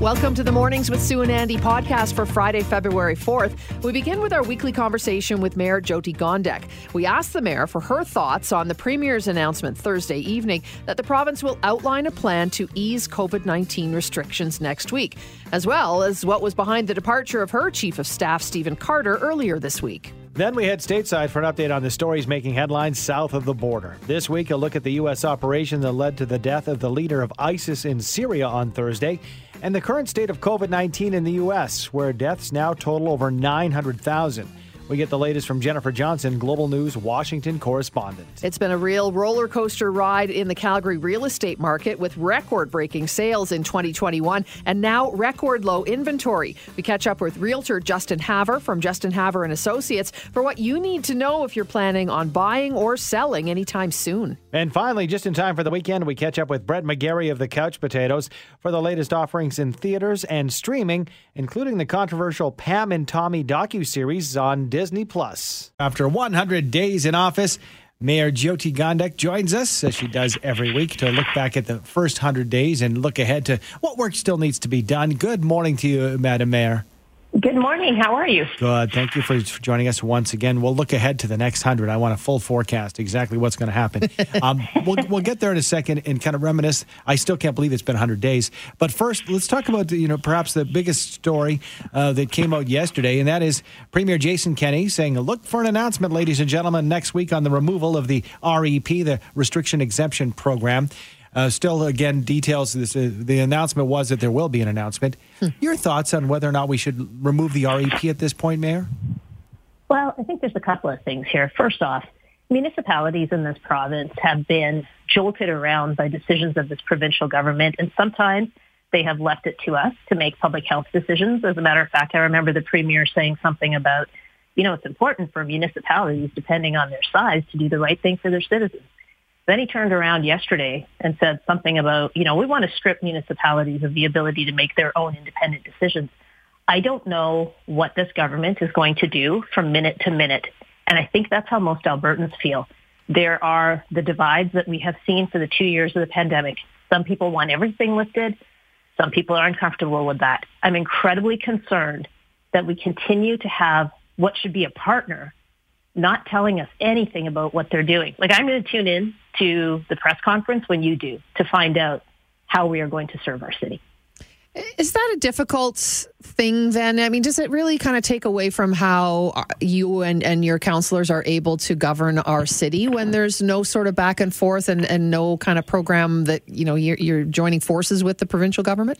Welcome to the Mornings with Sue and Andy podcast for Friday, February 4th. We begin with our weekly conversation with Mayor Jyoti Gondek. We asked the mayor for her thoughts on the premier's announcement Thursday evening that the province will outline a plan to ease COVID-19 restrictions next week, as well as what was behind the departure of her chief of staff, Stephen Carter, earlier this week. Then we head stateside for an update on the stories making headlines south of the border. This week, a look at the U.S. operation that led to the death of the leader of ISIS in Syria on Thursday, and the current state of COVID-19 in the U.S., where deaths now total over 900,000. We get the latest from Jennifer Johnson, Global News Washington correspondent. It's been a real roller coaster ride in the Calgary real estate market, with record-breaking sales in 2021 and now record low inventory. We catch up with realtor Justin Haver from Justin Haver and Associates for what you need to know if you're planning on buying or selling anytime soon. And finally, just in time for the weekend, we catch up with Brett McGarry of the Couch Potatoes for the latest offerings in theaters and streaming, including the controversial Pam and Tommy docuseries on Disney Plus. After 100 days in office, Mayor Jyoti Gondek joins us, as she does every week, to look back at the first 100 days and look ahead to what work still needs to be done. Good morning to you, Madam Mayor. Good morning. How are you? Good. Thank you for joining us once again. We'll look ahead to the next 100. I want a full forecast, exactly what's going to happen. We'll get there in a second and kind of reminisce. I still can't believe it's been 100 days. But first, let's talk about perhaps the biggest story that came out yesterday, and that is Premier Jason Kenney saying, look for an announcement, ladies and gentlemen, next week on the removal of the REP, the Restriction Exemption Program. Still, again, details. The announcement was that there will be an announcement. Your thoughts on whether or not we should remove the REP at this point, Mayor? Well, I think there's a couple of things here. First off, municipalities in this province have been jolted around by decisions of this provincial government, and sometimes they have left it to us to make public health decisions. As a matter of fact, I remember the Premier saying something about, it's important for municipalities, depending on their size, to do the right thing for their citizens. Then he turned around yesterday and said something about, we want to strip municipalities of the ability to make their own independent decisions. I don't know what this government is going to do from minute to minute. And I think that's how most Albertans feel. There are the divides that we have seen for the 2 years of the pandemic. Some people want everything lifted. Some people are uncomfortable with that. I'm incredibly concerned that we continue to have what should be a partner not telling us anything about what they're doing. Like, I'm going to tune in to the press conference when you do to find out how we are going to serve our city. Is that a difficult thing then? I mean, does it really kind of take away from how you and your councillors are able to govern our city when there's no sort of back and forth and no kind of program that, you're joining forces with the provincial government?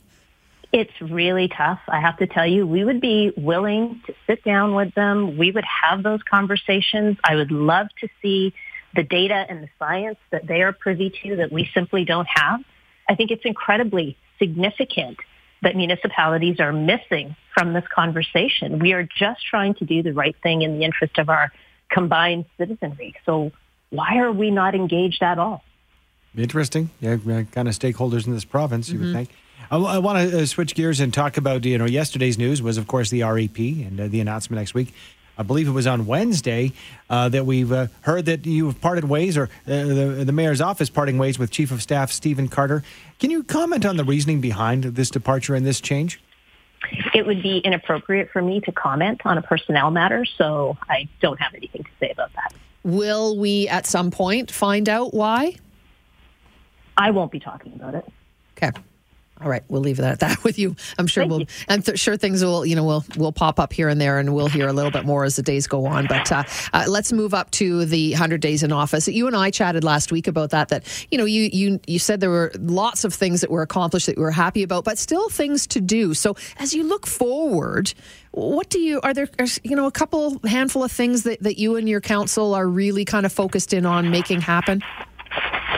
It's really tough. I have to tell you, we would be willing to sit down with them. We would have those conversations. I would love to see the data and the science that they are privy to that we simply don't have. I think it's incredibly significant that municipalities are missing from this conversation. We are just trying to do the right thing in the interest of our combined citizenry. So why are we not engaged at all? Interesting. Yeah, kind of stakeholders in this province, you would think. I want to switch gears and talk about, yesterday's news was, of course, the REP and the announcement next week. I believe it was on Wednesday that we've heard that you've parted ways, or the mayor's office parting ways with Chief of Staff Stephen Carter. Can you comment on the reasoning behind this departure and this change? It would be inappropriate for me to comment on a personnel matter, so I don't have anything to say about that. Will we at some point find out why? I won't be talking about it. Okay. All right, we'll leave that at that with you. I'm sure things will, will pop up here and there, and we'll hear a little bit more as the days go on. But let's move up to the 100 days in office. You and I chatted last week about that you said there were lots of things that were accomplished that you were happy about, but still things to do. So as you look forward, are there a handful of things that you and your council are really kind of focused in on making happen?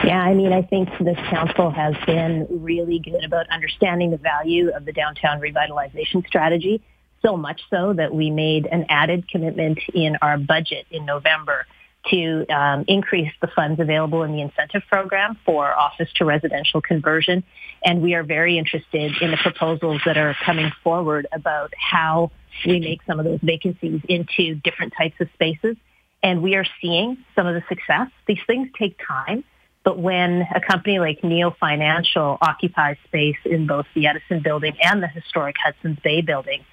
Yeah, I think this council has been really good about understanding the value of the downtown revitalization strategy, so much so that we made an added commitment in our budget in November to increase the funds available in the incentive program for office to residential conversion. And we are very interested in the proposals that are coming forward about how we make some of those vacancies into different types of spaces. And we are seeing some of the success. These things take time. But when a company like Neo Financial occupies space in both the Edison Building and the historic Hudson's Bay Building,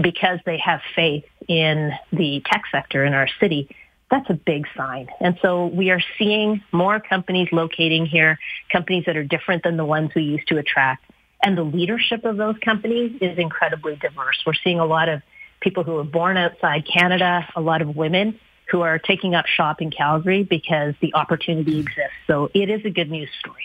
because they have faith in the tech sector in our city, that's a big sign. And so we are seeing more companies locating here, companies that are different than the ones we used to attract. And the leadership of those companies is incredibly diverse. We're seeing a lot of people who were born outside Canada, a lot of women who are taking up shop in Calgary because the opportunity exists. So it is a good news story.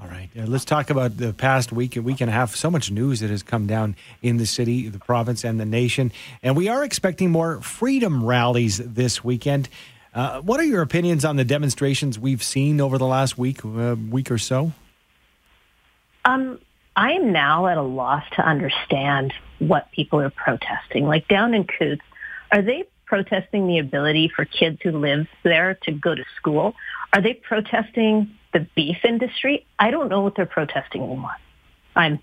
All right. Let's talk about the past week and a half. So much news that has come down in the city, the province, and the nation. And we are expecting more freedom rallies this weekend. What are your opinions on the demonstrations we've seen over the last week or so? I am now at a loss to understand what people are protesting. Like down in Coots, are they protesting the ability for kids who live there to go to school? Are they protesting the beef industry? I don't know what they're protesting anymore. I'm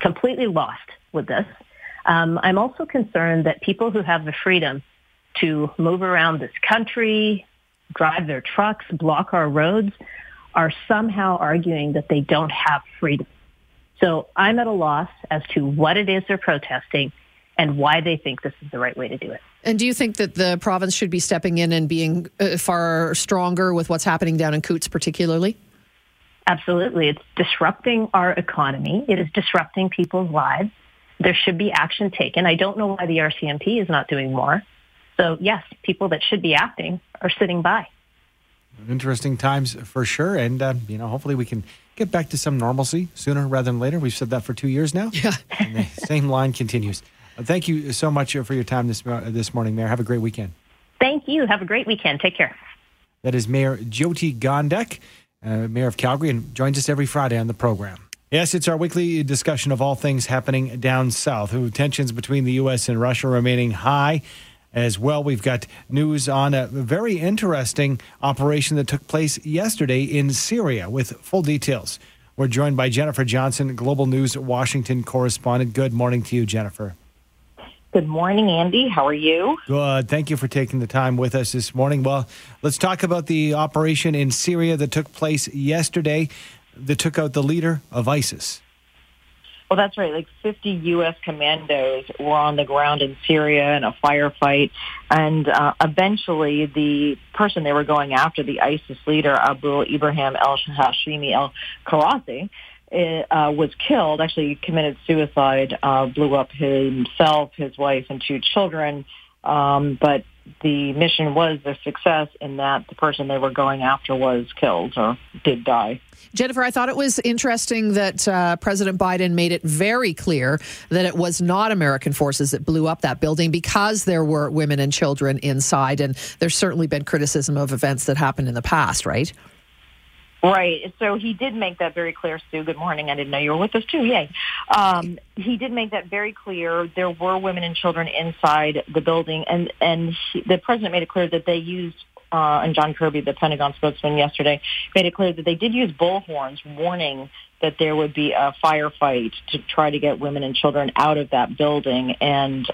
completely lost with this. I'm also concerned that people who have the freedom to move around this country, drive their trucks, block our roads, are somehow arguing that they don't have freedom. So I'm at a loss as to what it is they're protesting and why they think this is the right way to do it. And do you think that the province should be stepping in and being far stronger with what's happening down in Coots particularly? Absolutely. It's disrupting our economy. It is disrupting people's lives. There should be action taken. I don't know why the RCMP is not doing more. So yes, people that should be acting are sitting by. Interesting times for sure. And, hopefully we can get back to some normalcy sooner rather than later. We've said that for 2 years now. Yeah. And the same line continues. Thank you so much for your time this morning, Mayor. Have a great weekend. Thank you. Have a great weekend. Take care. That is Mayor Jyoti Gondek, Mayor of Calgary, and joins us every Friday on the program. Yes, it's our weekly discussion of all things happening down south. Tensions between the U.S. and Russia remaining high as well. We've got news on a very interesting operation that took place yesterday in Syria with full details. We're joined by Jennifer Johnson, Global News Washington correspondent. Good morning to you, Jennifer. Good morning, Andy. How are you? Good. Thank you for taking the time with us this morning. Well, let's talk about the operation in Syria that took place yesterday that took out the leader of ISIS. Well, that's right. Like 50 U.S. commandos were on the ground in Syria in a firefight. And eventually the person they were going after, the ISIS leader, Abu Ibrahim al-Hashimi al Karazi, was killed. Actually, he committed suicide, blew up himself, his wife, and two children. But the mission was a success in that the person they were going after was killed or did die. Jennifer, I thought it was interesting that President Biden made it very clear that it was not American forces that blew up that building because there were women and children inside. And there's certainly been criticism of events that happened in the past, right? Right. So he did make that very clear, Sue. Good morning. I didn't know you were with us, too. Yay. He did make that very clear. There were women and children inside the building. And the president made it clear that they used, and John Kirby, the Pentagon spokesman yesterday, made it clear that they did use bullhorns warning that there would be a firefight to try to get women and children out of that building. And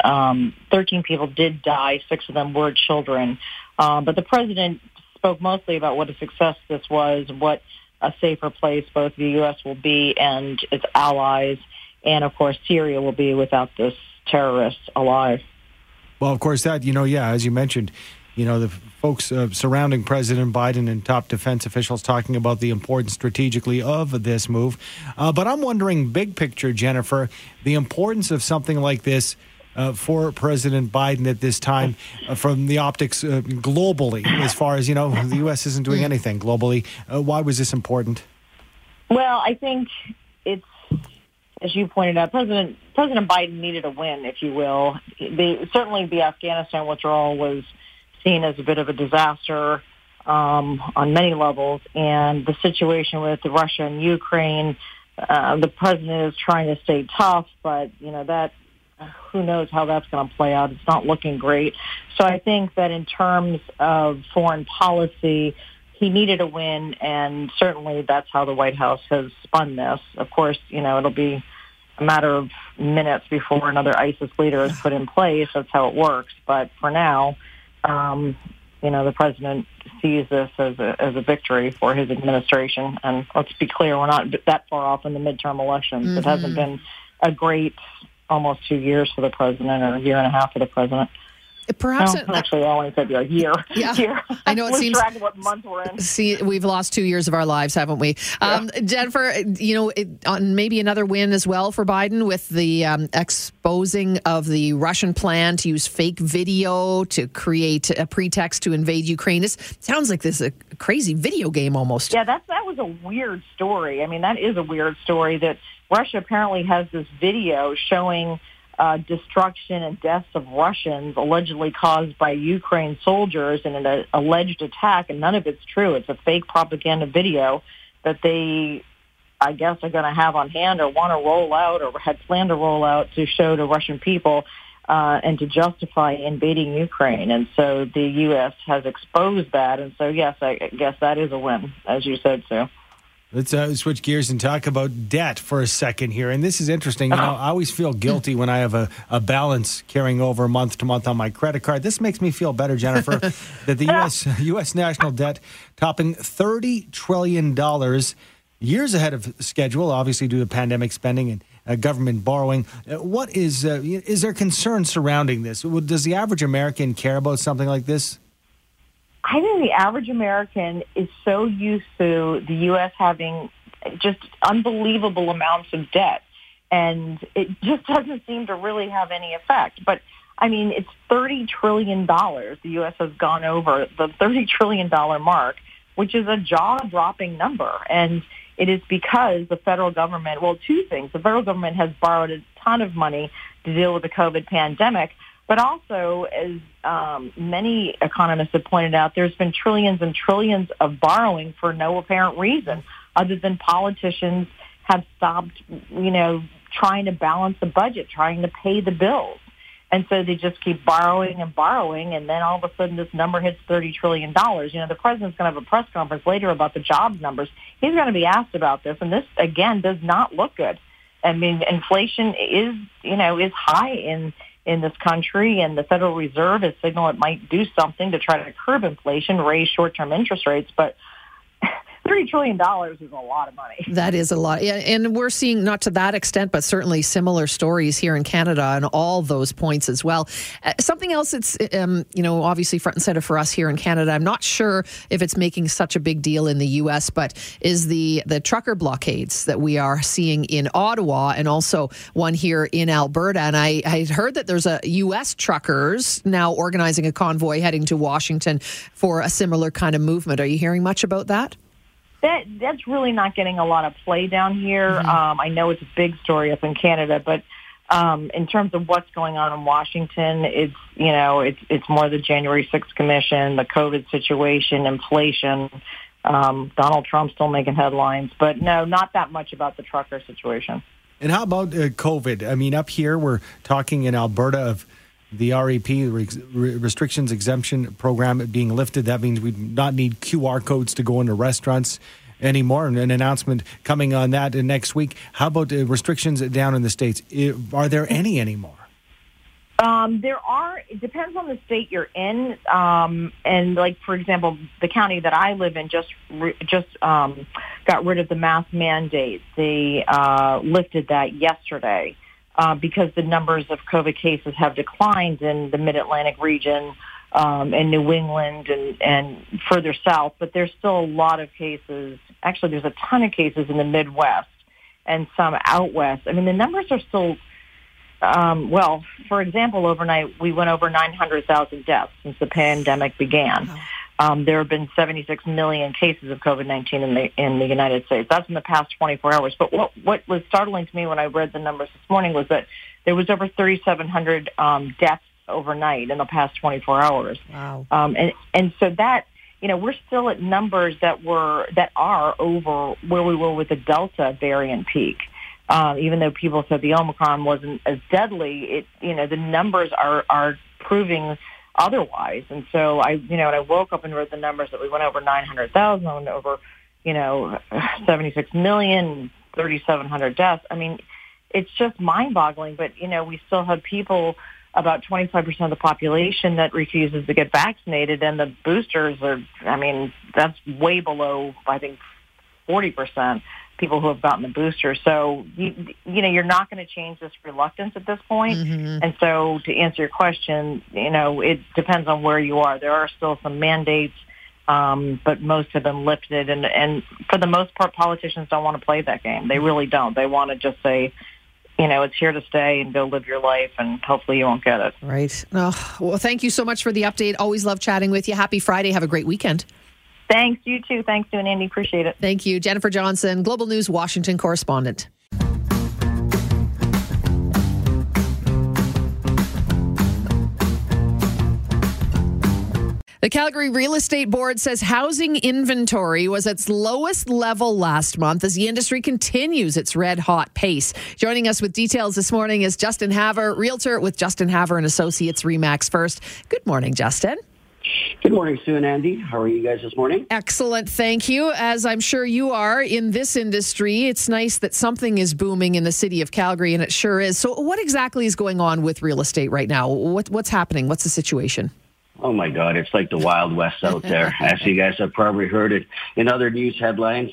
13 people did die. 6 of them were children. But the president spoke mostly about what a success this was, what a safer place both the U.S. will be and its allies, and, of course, Syria will be without this terrorist alive. Well, of course, that, as you mentioned, the folks surrounding President Biden and top defense officials talking about the importance strategically of this move. But I'm wondering, big picture, Jennifer, the importance of something like this for President Biden at this time from the optics globally, as far as, the U.S. isn't doing anything globally. Why was this important? Well, I think it's, as you pointed out, President Biden needed a win, if you will. Certainly the Afghanistan withdrawal was seen as a bit of a disaster on many levels, and the situation with Russia and Ukraine, the president is trying to stay tough, but, that who knows how that's going to play out. It's not looking great. So I think that in terms of foreign policy, he needed a win, and certainly that's how the White House has spun this. Of course, it'll be a matter of minutes before another ISIS leader is put in place. That's how it works. But for now, you know, the president sees this as a victory for his administration. And let's be clear, we're not that far off in the midterm elections. Mm-hmm. It hasn't been a great almost 2 years for the president, or a year and a half for the president. Perhaps no, actually, I only said a year. Yeah. Year. I know it seems. Track of what month we're in. See, we've lost 2 years of our lives, haven't we? Yeah. Jennifer, you know, maybe another win as well for Biden with the exposing of the Russian plan to use fake video to create a pretext to invade Ukraine. It sounds like this is a crazy video game almost. Yeah, that was a weird story. I mean, that is a weird story that Russia apparently has this video showing destruction and deaths of Russians allegedly caused by Ukraine soldiers in an alleged attack, and none of it's true. It's a fake propaganda video that they, I guess, are going to have on hand or want to roll out or had planned to roll out to show to Russian people and to justify invading Ukraine. And so the U.S. has exposed that. And so, yes, I guess that is a win, as you said, Sue. Let's switch gears and talk about debt for a second here. And this is interesting. You know, I always feel guilty when I have a balance carrying over month to month on my credit card. This makes me feel better, Jennifer, that the U.S. national debt topping $30 trillion, years ahead of schedule, obviously due to pandemic spending and government borrowing. What is there concern surrounding this? Does the average American care about something like this? I think the average American is so used to the U.S. having just unbelievable amounts of debt, and it just doesn't seem to really have any effect. But, I mean, it's $30 trillion. The U.S. has gone over the $30 trillion mark, which is a jaw-dropping number. And it is because the federal government, well, two things. The federal government has borrowed a ton of money to deal with the COVID pandemic. But also, as many economists have pointed out, there's been trillions and trillions of borrowing for no apparent reason, other than politicians have stopped, you know, trying to balance the budget, trying to pay the bills. And so they just keep borrowing and borrowing, and then all of a sudden this number hits $30 trillion. You know, the president's going to have a press conference later about the jobs numbers. He's going to be asked about this, and this, again, does not look good. I mean, inflation is, you know, is high in this country, and the Federal Reserve has signaled it might do something to try to curb inflation, raise short-term interest rates, but $30 trillion is a lot of money. That is a lot. And we're seeing, not to that extent, but certainly similar stories here in Canada on all those points as well. Something else that's, you know, obviously front and center for us here in Canada, I'm not sure if it's making such a big deal in the U.S., but is the trucker blockades that we are seeing in Ottawa and also one here in Alberta. And I heard that there's a U.S. truckers now organizing a convoy heading to Washington for a similar kind of movement. Are you hearing much about that? That's really not getting a lot of play down here. Mm-hmm. I know it's a big story up in Canada, but in terms of what's going on in Washington, it's, you know, it's more the January 6th Commission, the COVID situation, inflation. Donald Trump's still making headlines, but no, not that much about the trucker situation. And how about COVID? I mean, up here we're talking in Alberta of the REP, Restrictions Exemption Program, being lifted. That means we do not need QR codes to go into restaurants anymore. And an announcement coming on that next week. How about restrictions down in the States? Are there any anymore? There are. It depends on the state you're in. And, like, for example, the county that I live in just got rid of the mask mandate. They lifted that yesterday. Because the numbers of COVID cases have declined in the Mid-Atlantic region and New England and further south, but there's still a lot of cases. Actually, there's a ton of cases in the Midwest and some out west. I mean, the numbers are still, well, for example, overnight, we went over 900,000 deaths since the pandemic began. Wow. There have been 76 million cases of COVID-19 in the United States. That's in the past 24 hours. But what was startling to me when I read the numbers this morning was that there was over 3,700 deaths overnight in the past 24 hours. Wow. And so that, you know, we're still at numbers that are over where we were with the Delta variant peak. Even though people said the Omicron wasn't as deadly, it, you know, the numbers are proving otherwise. And so I woke up and read the numbers that we went over 900,000, went over, you know, 76 million, 3,700 deaths. I mean, it's just mind boggling, but, you know, we still have people about 25% of the population that refuses to get vaccinated, and the boosters are, I mean, that's way below, I think, 40% people who have gotten the booster. So, you know, you're not going to change this reluctance at this point. Mm-hmm. And so to answer your question, you know, it depends on where you are. There are still some mandates, but most have been lifted. And for the most part, politicians don't want to play that game. They really don't. They want to just say, you know, it's here to stay and go live your life, and hopefully you won't get it. Right. Oh, well, thank you so much for the update. Always love chatting with you. Happy Friday. Have a great weekend. Thanks. You too. Thanks, Sue and Andy. Appreciate it. Thank you. Jennifer Johnson, Global News Washington correspondent. The Calgary Real Estate Board says housing inventory was its lowest level last month as the industry continues its red-hot pace. Joining us with details this morning is Justin Haver, realtor with Justin Haver and Associates Remax First. Good morning, Justin. Good morning, Sue and Andy. How are you guys this morning? Excellent, thank you. As I'm sure you are in this industry, it's nice that something is booming in the city of Calgary, and it sure is. So what exactly is going on with real estate right now? What's happening? What's the situation? Oh, my God, it's like the Wild West out there, as you guys have probably heard it in other news headlines.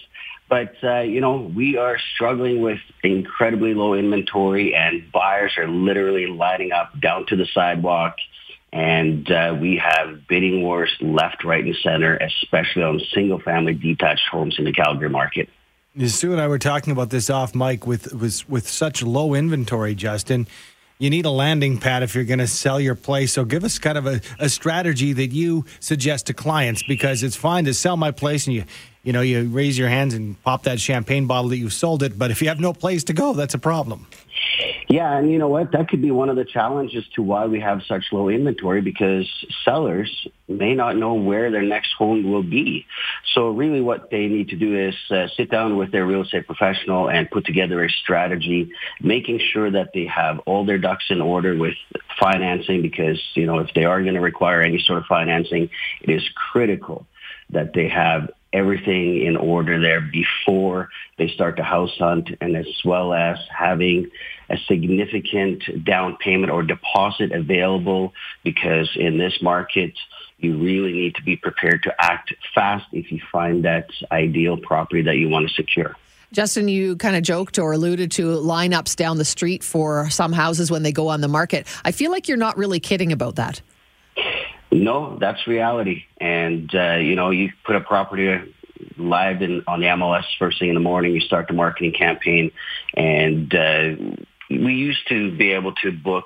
But, you know, we are struggling with incredibly low inventory, and buyers are literally lining up down to the sidewalk. And we have bidding wars left, right, and center, especially on single-family detached homes in the Calgary market. Sue and I were talking about this off mic with such low inventory, Justin. You need a landing pad if you're going to sell your place. So give us kind of a strategy that you suggest to clients, because it's fine to sell my place and you raise your hands and pop that champagne bottle that you sold it. But if you have no place to go, that's a problem. Yeah, and you know what? That could be one of the challenges to why we have such low inventory, because sellers may not know where their next home will be. So really what they need to do is sit down with their real estate professional and put together a strategy, making sure that they have all their ducks in order with financing, because, you know, if they are going to require any sort of financing, it is critical that they have everything in order there before they start to house hunt, and as well as having a significant down payment or deposit available, because in this market, you really need to be prepared to act fast if you find that ideal property that you want to secure. Justin, you kind of joked or alluded to lineups down the street for some houses when they go on the market. I feel like you're not really kidding about that. No, that's reality. And, you know, you put a property live on the MLS first thing in the morning, you start the marketing campaign, and we used to be able to book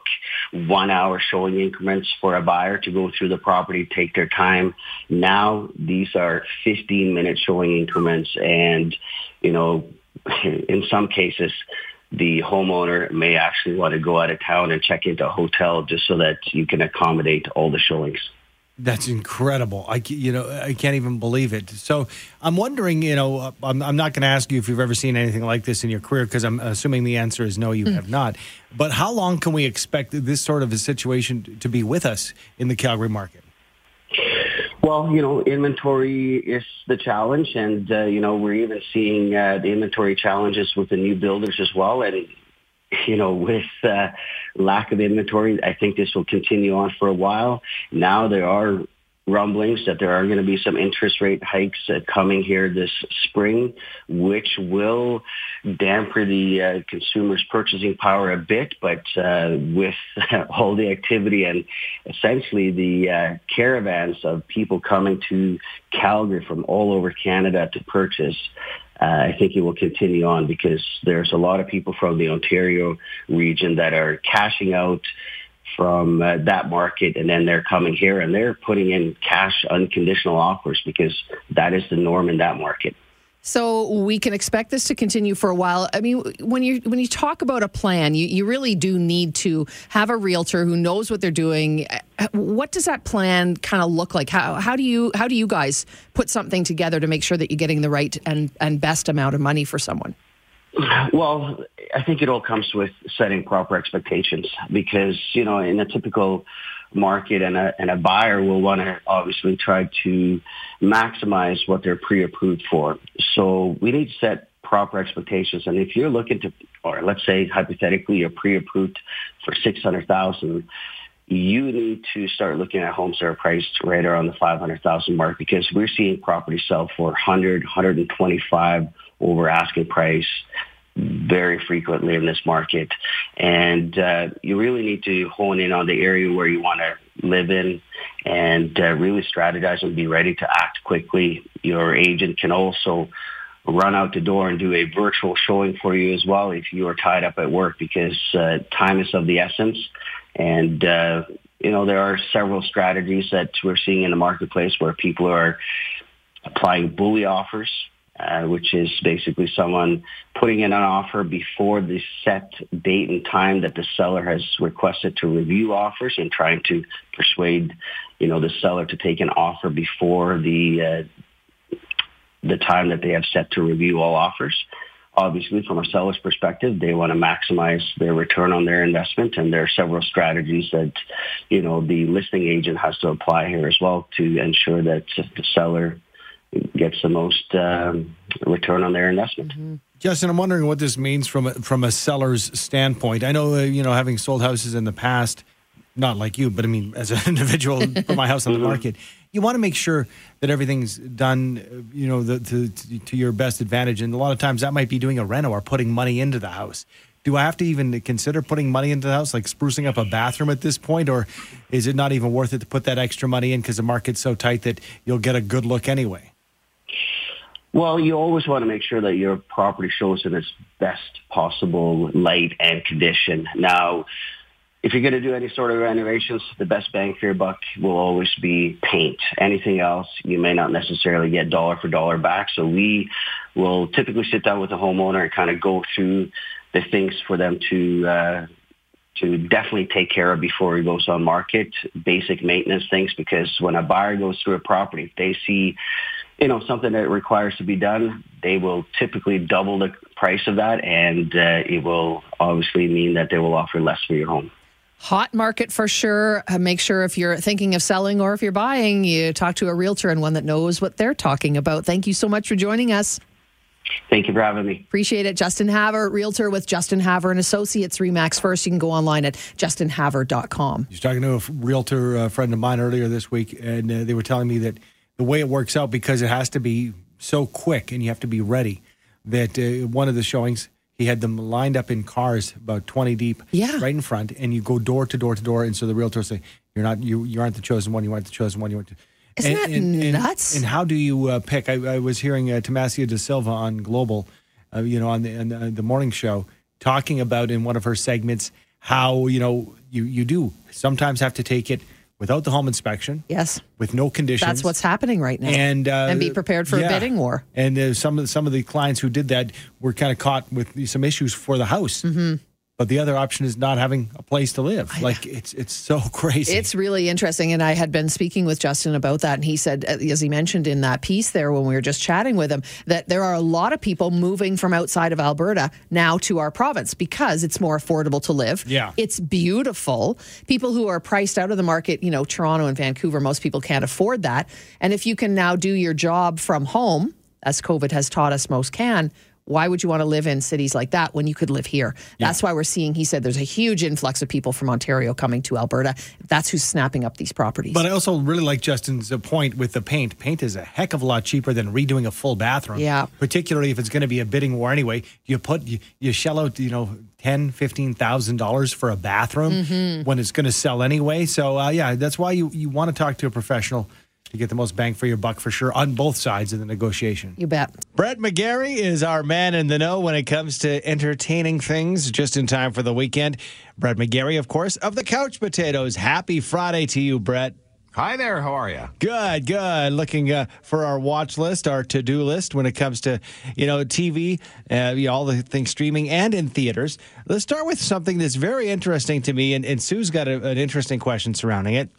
1 hour showing increments for a buyer to go through the property, take their time. Now, these are 15-minute showing increments, and, you know, in some cases, the homeowner may actually want to go out of town and check into a hotel just so that you can accommodate all the showings. That's incredible. I can't even believe it. So I'm wondering, you know, I'm not going to ask you if you've ever seen anything like this in your career, because I'm assuming the answer is no, you have not. But how long can we expect this sort of a situation to be with us in the Calgary market? Well, you know, inventory is the challenge, and, you know, we're even seeing the inventory challenges with the new builders as well. And, you know, with lack of inventory, I think this will continue on for a while. Now there are rumblings that there are going to be some interest rate hikes coming here this spring, which will dampen the consumer's purchasing power a bit. But with all the activity and essentially the caravans of people coming to Calgary from all over Canada to purchase, I think it will continue on, because there's a lot of people from the Ontario region that are cashing out from that market, and then they're coming here and they're putting in cash unconditional offers, because that is the norm in that market. So we can expect this to continue for a while. I mean, when you talk about a plan, you really do need to have a realtor who knows what they're doing. What does that plan kind of look like? How do you guys put something together to make sure that you're getting the right and best amount of money for someone? Well, I think it all comes with setting proper expectations, because, you know, in a typical market, and a buyer will want to obviously try to maximize what they're pre-approved for. So we need to set proper expectations. And if you're looking to, or let's say hypothetically, you're pre-approved for $600,000, you need to start looking at homes that are priced right around the $500,000 mark, because we're seeing property sell for $100,000, $125,000 over asking price very frequently in this market. And you really need to hone in on the area where you want to live in and really strategize and be ready to act quickly. Your agent can also run out the door and do a virtual showing for you as well if you are tied up at work, because time is of the essence. And, you know, there are several strategies that we're seeing in the marketplace where people are applying bully offers, which is basically someone putting in an offer before the set date and time that the seller has requested to review offers, and trying to persuade, you know, the seller to take an offer before the time that they have set to review all offers. Obviously, from a seller's perspective, they want to maximize their return on their investment, and there are several strategies that, you know, the listing agent has to apply here as well to ensure that the seller gets the most return on their investment. Mm-hmm. Justin, I'm wondering what this means from a seller's standpoint. I know, you know, having sold houses in the past, not like you, but I mean, as an individual, put my house on the market. You want to make sure that everything's done, you know, to your best advantage. And a lot of times that might be doing a reno or putting money into the house. Do I have to even consider putting money into the house, like sprucing up a bathroom at this point? Or is it not even worth it to put that extra money in because the market's so tight that you'll get a good look anyway? Well, you always want to make sure that your property shows in its best possible light and condition. Now, if you're going to do any sort of renovations, the best bang for your buck will always be paint. Anything else, you may not necessarily get dollar for dollar back. So we will typically sit down with the homeowner and kind of go through the things for them to definitely take care of before it goes on market, basic maintenance things, because when a buyer goes through a property, if they see, you know, something that requires to be done, they will typically double the price of that, and it will obviously mean that they will offer less for your home. Hot market for sure. Make sure if you're thinking of selling or if you're buying, you talk to a realtor and one that knows what they're talking about. Thank you so much for joining us. Thank you for having me. Appreciate it. Justin Haver, realtor with Justin Haver and Associates, Remax First. You can go online at justinhaver.com. I was talking to a realtor friend of mine earlier this week, and they were telling me that the way it works out, because it has to be so quick and you have to be ready, that one of the showings, he had them lined up in cars, about 20 deep, right in front, and you go door to door to door. And so the realtor say, "You aren't the chosen one. You aren't the chosen one. You aren't." Isn't that nuts? And how do you pick? I was hearing Tomasia de Silva on Global, on the morning show, talking about in one of her segments how you do sometimes have to take it without the home inspection. Yes. With no conditions. That's what's happening right now. And be prepared for a bidding war. And some of the clients who did that were kind of caught with some issues for the house. Mm-hmm. But the other option is not having a place to live. Like, it's so crazy. It's really interesting. And I had been speaking with Justin about that. And he said, as he mentioned in that piece there when we were just chatting with him, that there are a lot of people moving from outside of Alberta now to our province because it's more affordable to live. Yeah. It's beautiful. People who are priced out of the market, you know, Toronto and Vancouver, most people can't afford that. And if you can now do your job from home, as COVID has taught us most can, why would you want to live in cities like that when you could live here? Yeah. That's why we're seeing, he said, there's a huge influx of people from Ontario coming to Alberta. That's who's snapping up these properties. But I also really like Justin's point with the paint. Paint is a heck of a lot cheaper than redoing a full bathroom. Yeah. Particularly if it's going to be a bidding war anyway. You shell out, $10,000, $15,000 for a bathroom when it's going to sell anyway. So, that's why you want to talk to a professional to get the most bang for your buck, for sure, on both sides of the negotiation. You bet. Brett McGarry is our man in the know when it comes to entertaining things just in time for the weekend. Brett McGarry, of course, of the Couch Potatoes. Happy Friday to you, Brett. Hi there. How are you? Good, good. Looking for our watch list, our to-do list when it comes to, TV, all the things streaming and in theaters. Let's start with something that's very interesting to me, and Sue's got an interesting question surrounding it.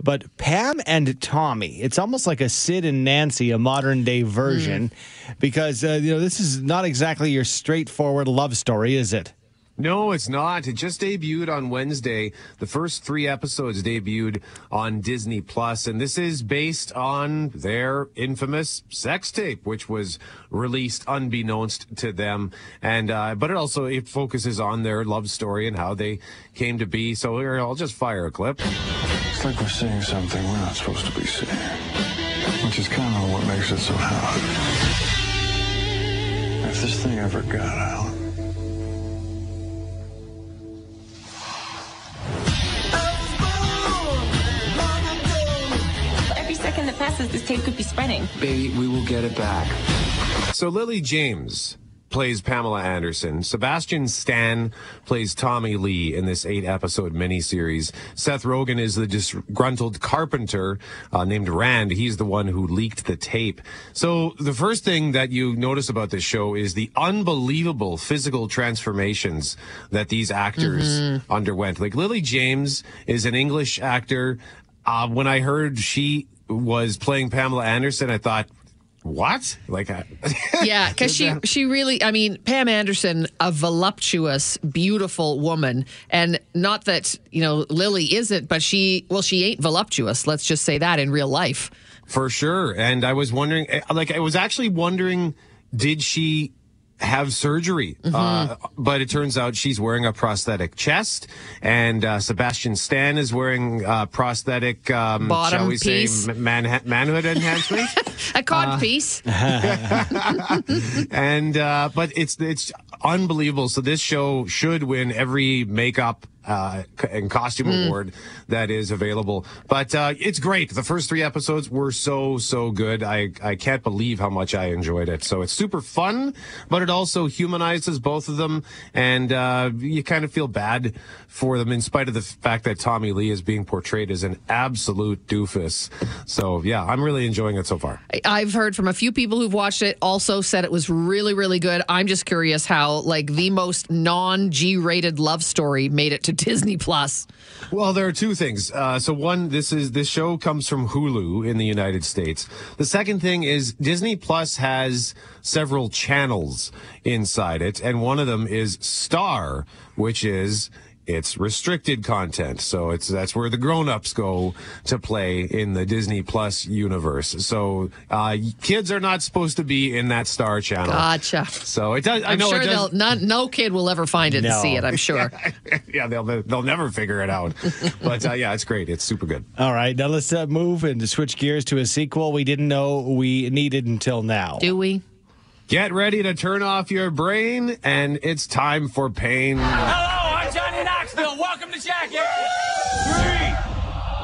But Pam and Tommy, it's almost like a Sid and Nancy, a modern-day version, because this is not exactly your straightforward love story, is it? No, it's not. It just debuted on Wednesday. The first three episodes debuted on Disney Plus, and this is based on their infamous sex tape, which was released unbeknownst to them. And but it also focuses on their love story and how they came to be. So here, I'll just fire a clip. It's like we're seeing something we're not supposed to be seeing, which is kind of what makes it so hard. If this thing ever got out. That passes, this tape could be spreading. Baby, we will get it back. So Lily James plays Pamela Anderson. Sebastian Stan plays Tommy Lee in this 8-episode miniseries. Seth Rogen is the disgruntled carpenter named Rand. He's the one who leaked the tape. So the first thing that you notice about this show is the unbelievable physical transformations that these actors underwent. Like Lily James is an English actor. When I heard she was playing Pamela Anderson, I thought, what? Like, yeah, because she really, I mean, Pam Anderson, a voluptuous, beautiful woman, and not that, you know, Lily isn't, but she ain't voluptuous. Let's just say that in real life. For sure. And I was wondering, like, I was actually wondering, did she have surgery? But it turns out she's wearing a prosthetic chest, and Sebastian Stan is wearing prosthetic, bottom, shall we piece. Say, manhood enhancement, a cod piece. And but it's unbelievable. So this show should win every makeup and costume award that is available. But it's great. The first three episodes were so good. I can't believe how much I enjoyed it. So it's super fun, but it also humanizes both of them, and you kind of feel bad for them in spite of the fact that Tommy Lee is being portrayed as an absolute doofus. So yeah, I'm really enjoying it so far. I've heard from a few people who've watched it, also said it was really, really good. I'm just curious how, like, the most non-G-rated love story made it to Disney Plus. Well, there are two things. So one, this show comes from Hulu in the United States. The second thing is Disney Plus has several channels inside it, and one of them is Star, which is it's restricted content. So that's where the grown-ups go to play in the Disney Plus universe. So kids are not supposed to be in that Star channel. Gotcha. So it does. I'm sure no kid will ever find it and see it. I'm sure. Yeah, they'll never figure it out. But yeah, it's great. It's super good. All right, now let's move and switch gears to a sequel we didn't know we needed until now. Do we? Get ready to turn off your brain, and it's time for pain. Welcome to Jackass. 3,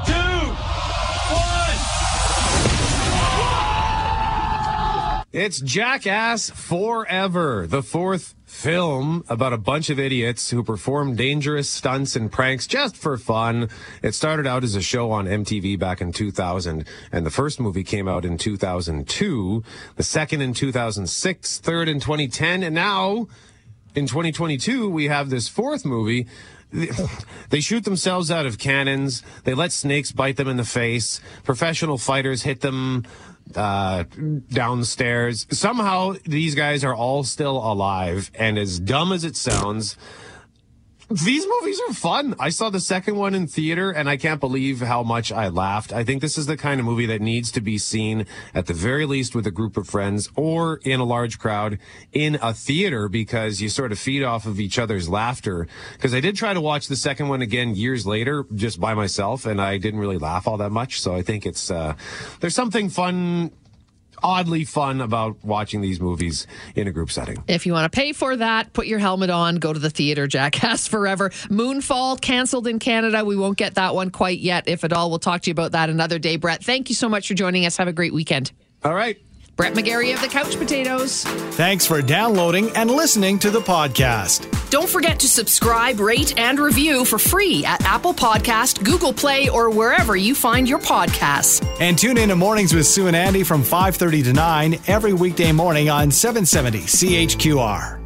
2, 1. It's Jackass Forever, the fourth film about a bunch of idiots who perform dangerous stunts and pranks just for fun. It started out as a show on MTV back in 2000, and the first movie came out in 2002, the second in 2006, third in 2010, and now in 2022, we have this fourth movie. They shoot themselves out of cannons. They let snakes bite them in the face. Professional fighters hit them downstairs. Somehow, these guys are all still alive. And as dumb as it sounds, these movies are fun. I saw the second one in theater, and I can't believe how much I laughed. I think this is the kind of movie that needs to be seen at the very least with a group of friends or in a large crowd in a theater, because you sort of feed off of each other's laughter. Because I did try to watch the second one again years later just by myself, and I didn't really laugh all that much. So I think it's there's something fun, oddly fun, about watching these movies in a group setting. If you want to pay for that, put your helmet on, go to the theater. Jackass Forever. Moonfall canceled in Canada. We won't get that one quite yet, if at all. We'll talk to you about that another day. Brett, thank you so much for joining us. Have a great weekend. All right. Brett McGarry of the Couch Potatoes. Thanks for downloading and listening to the podcast. Don't forget to subscribe, rate, and review for free at Apple Podcast, Google Play, or wherever you find your podcasts. And tune in to Mornings with Sue and Andy from 5:30 to 9 every weekday morning on 770 CHQR.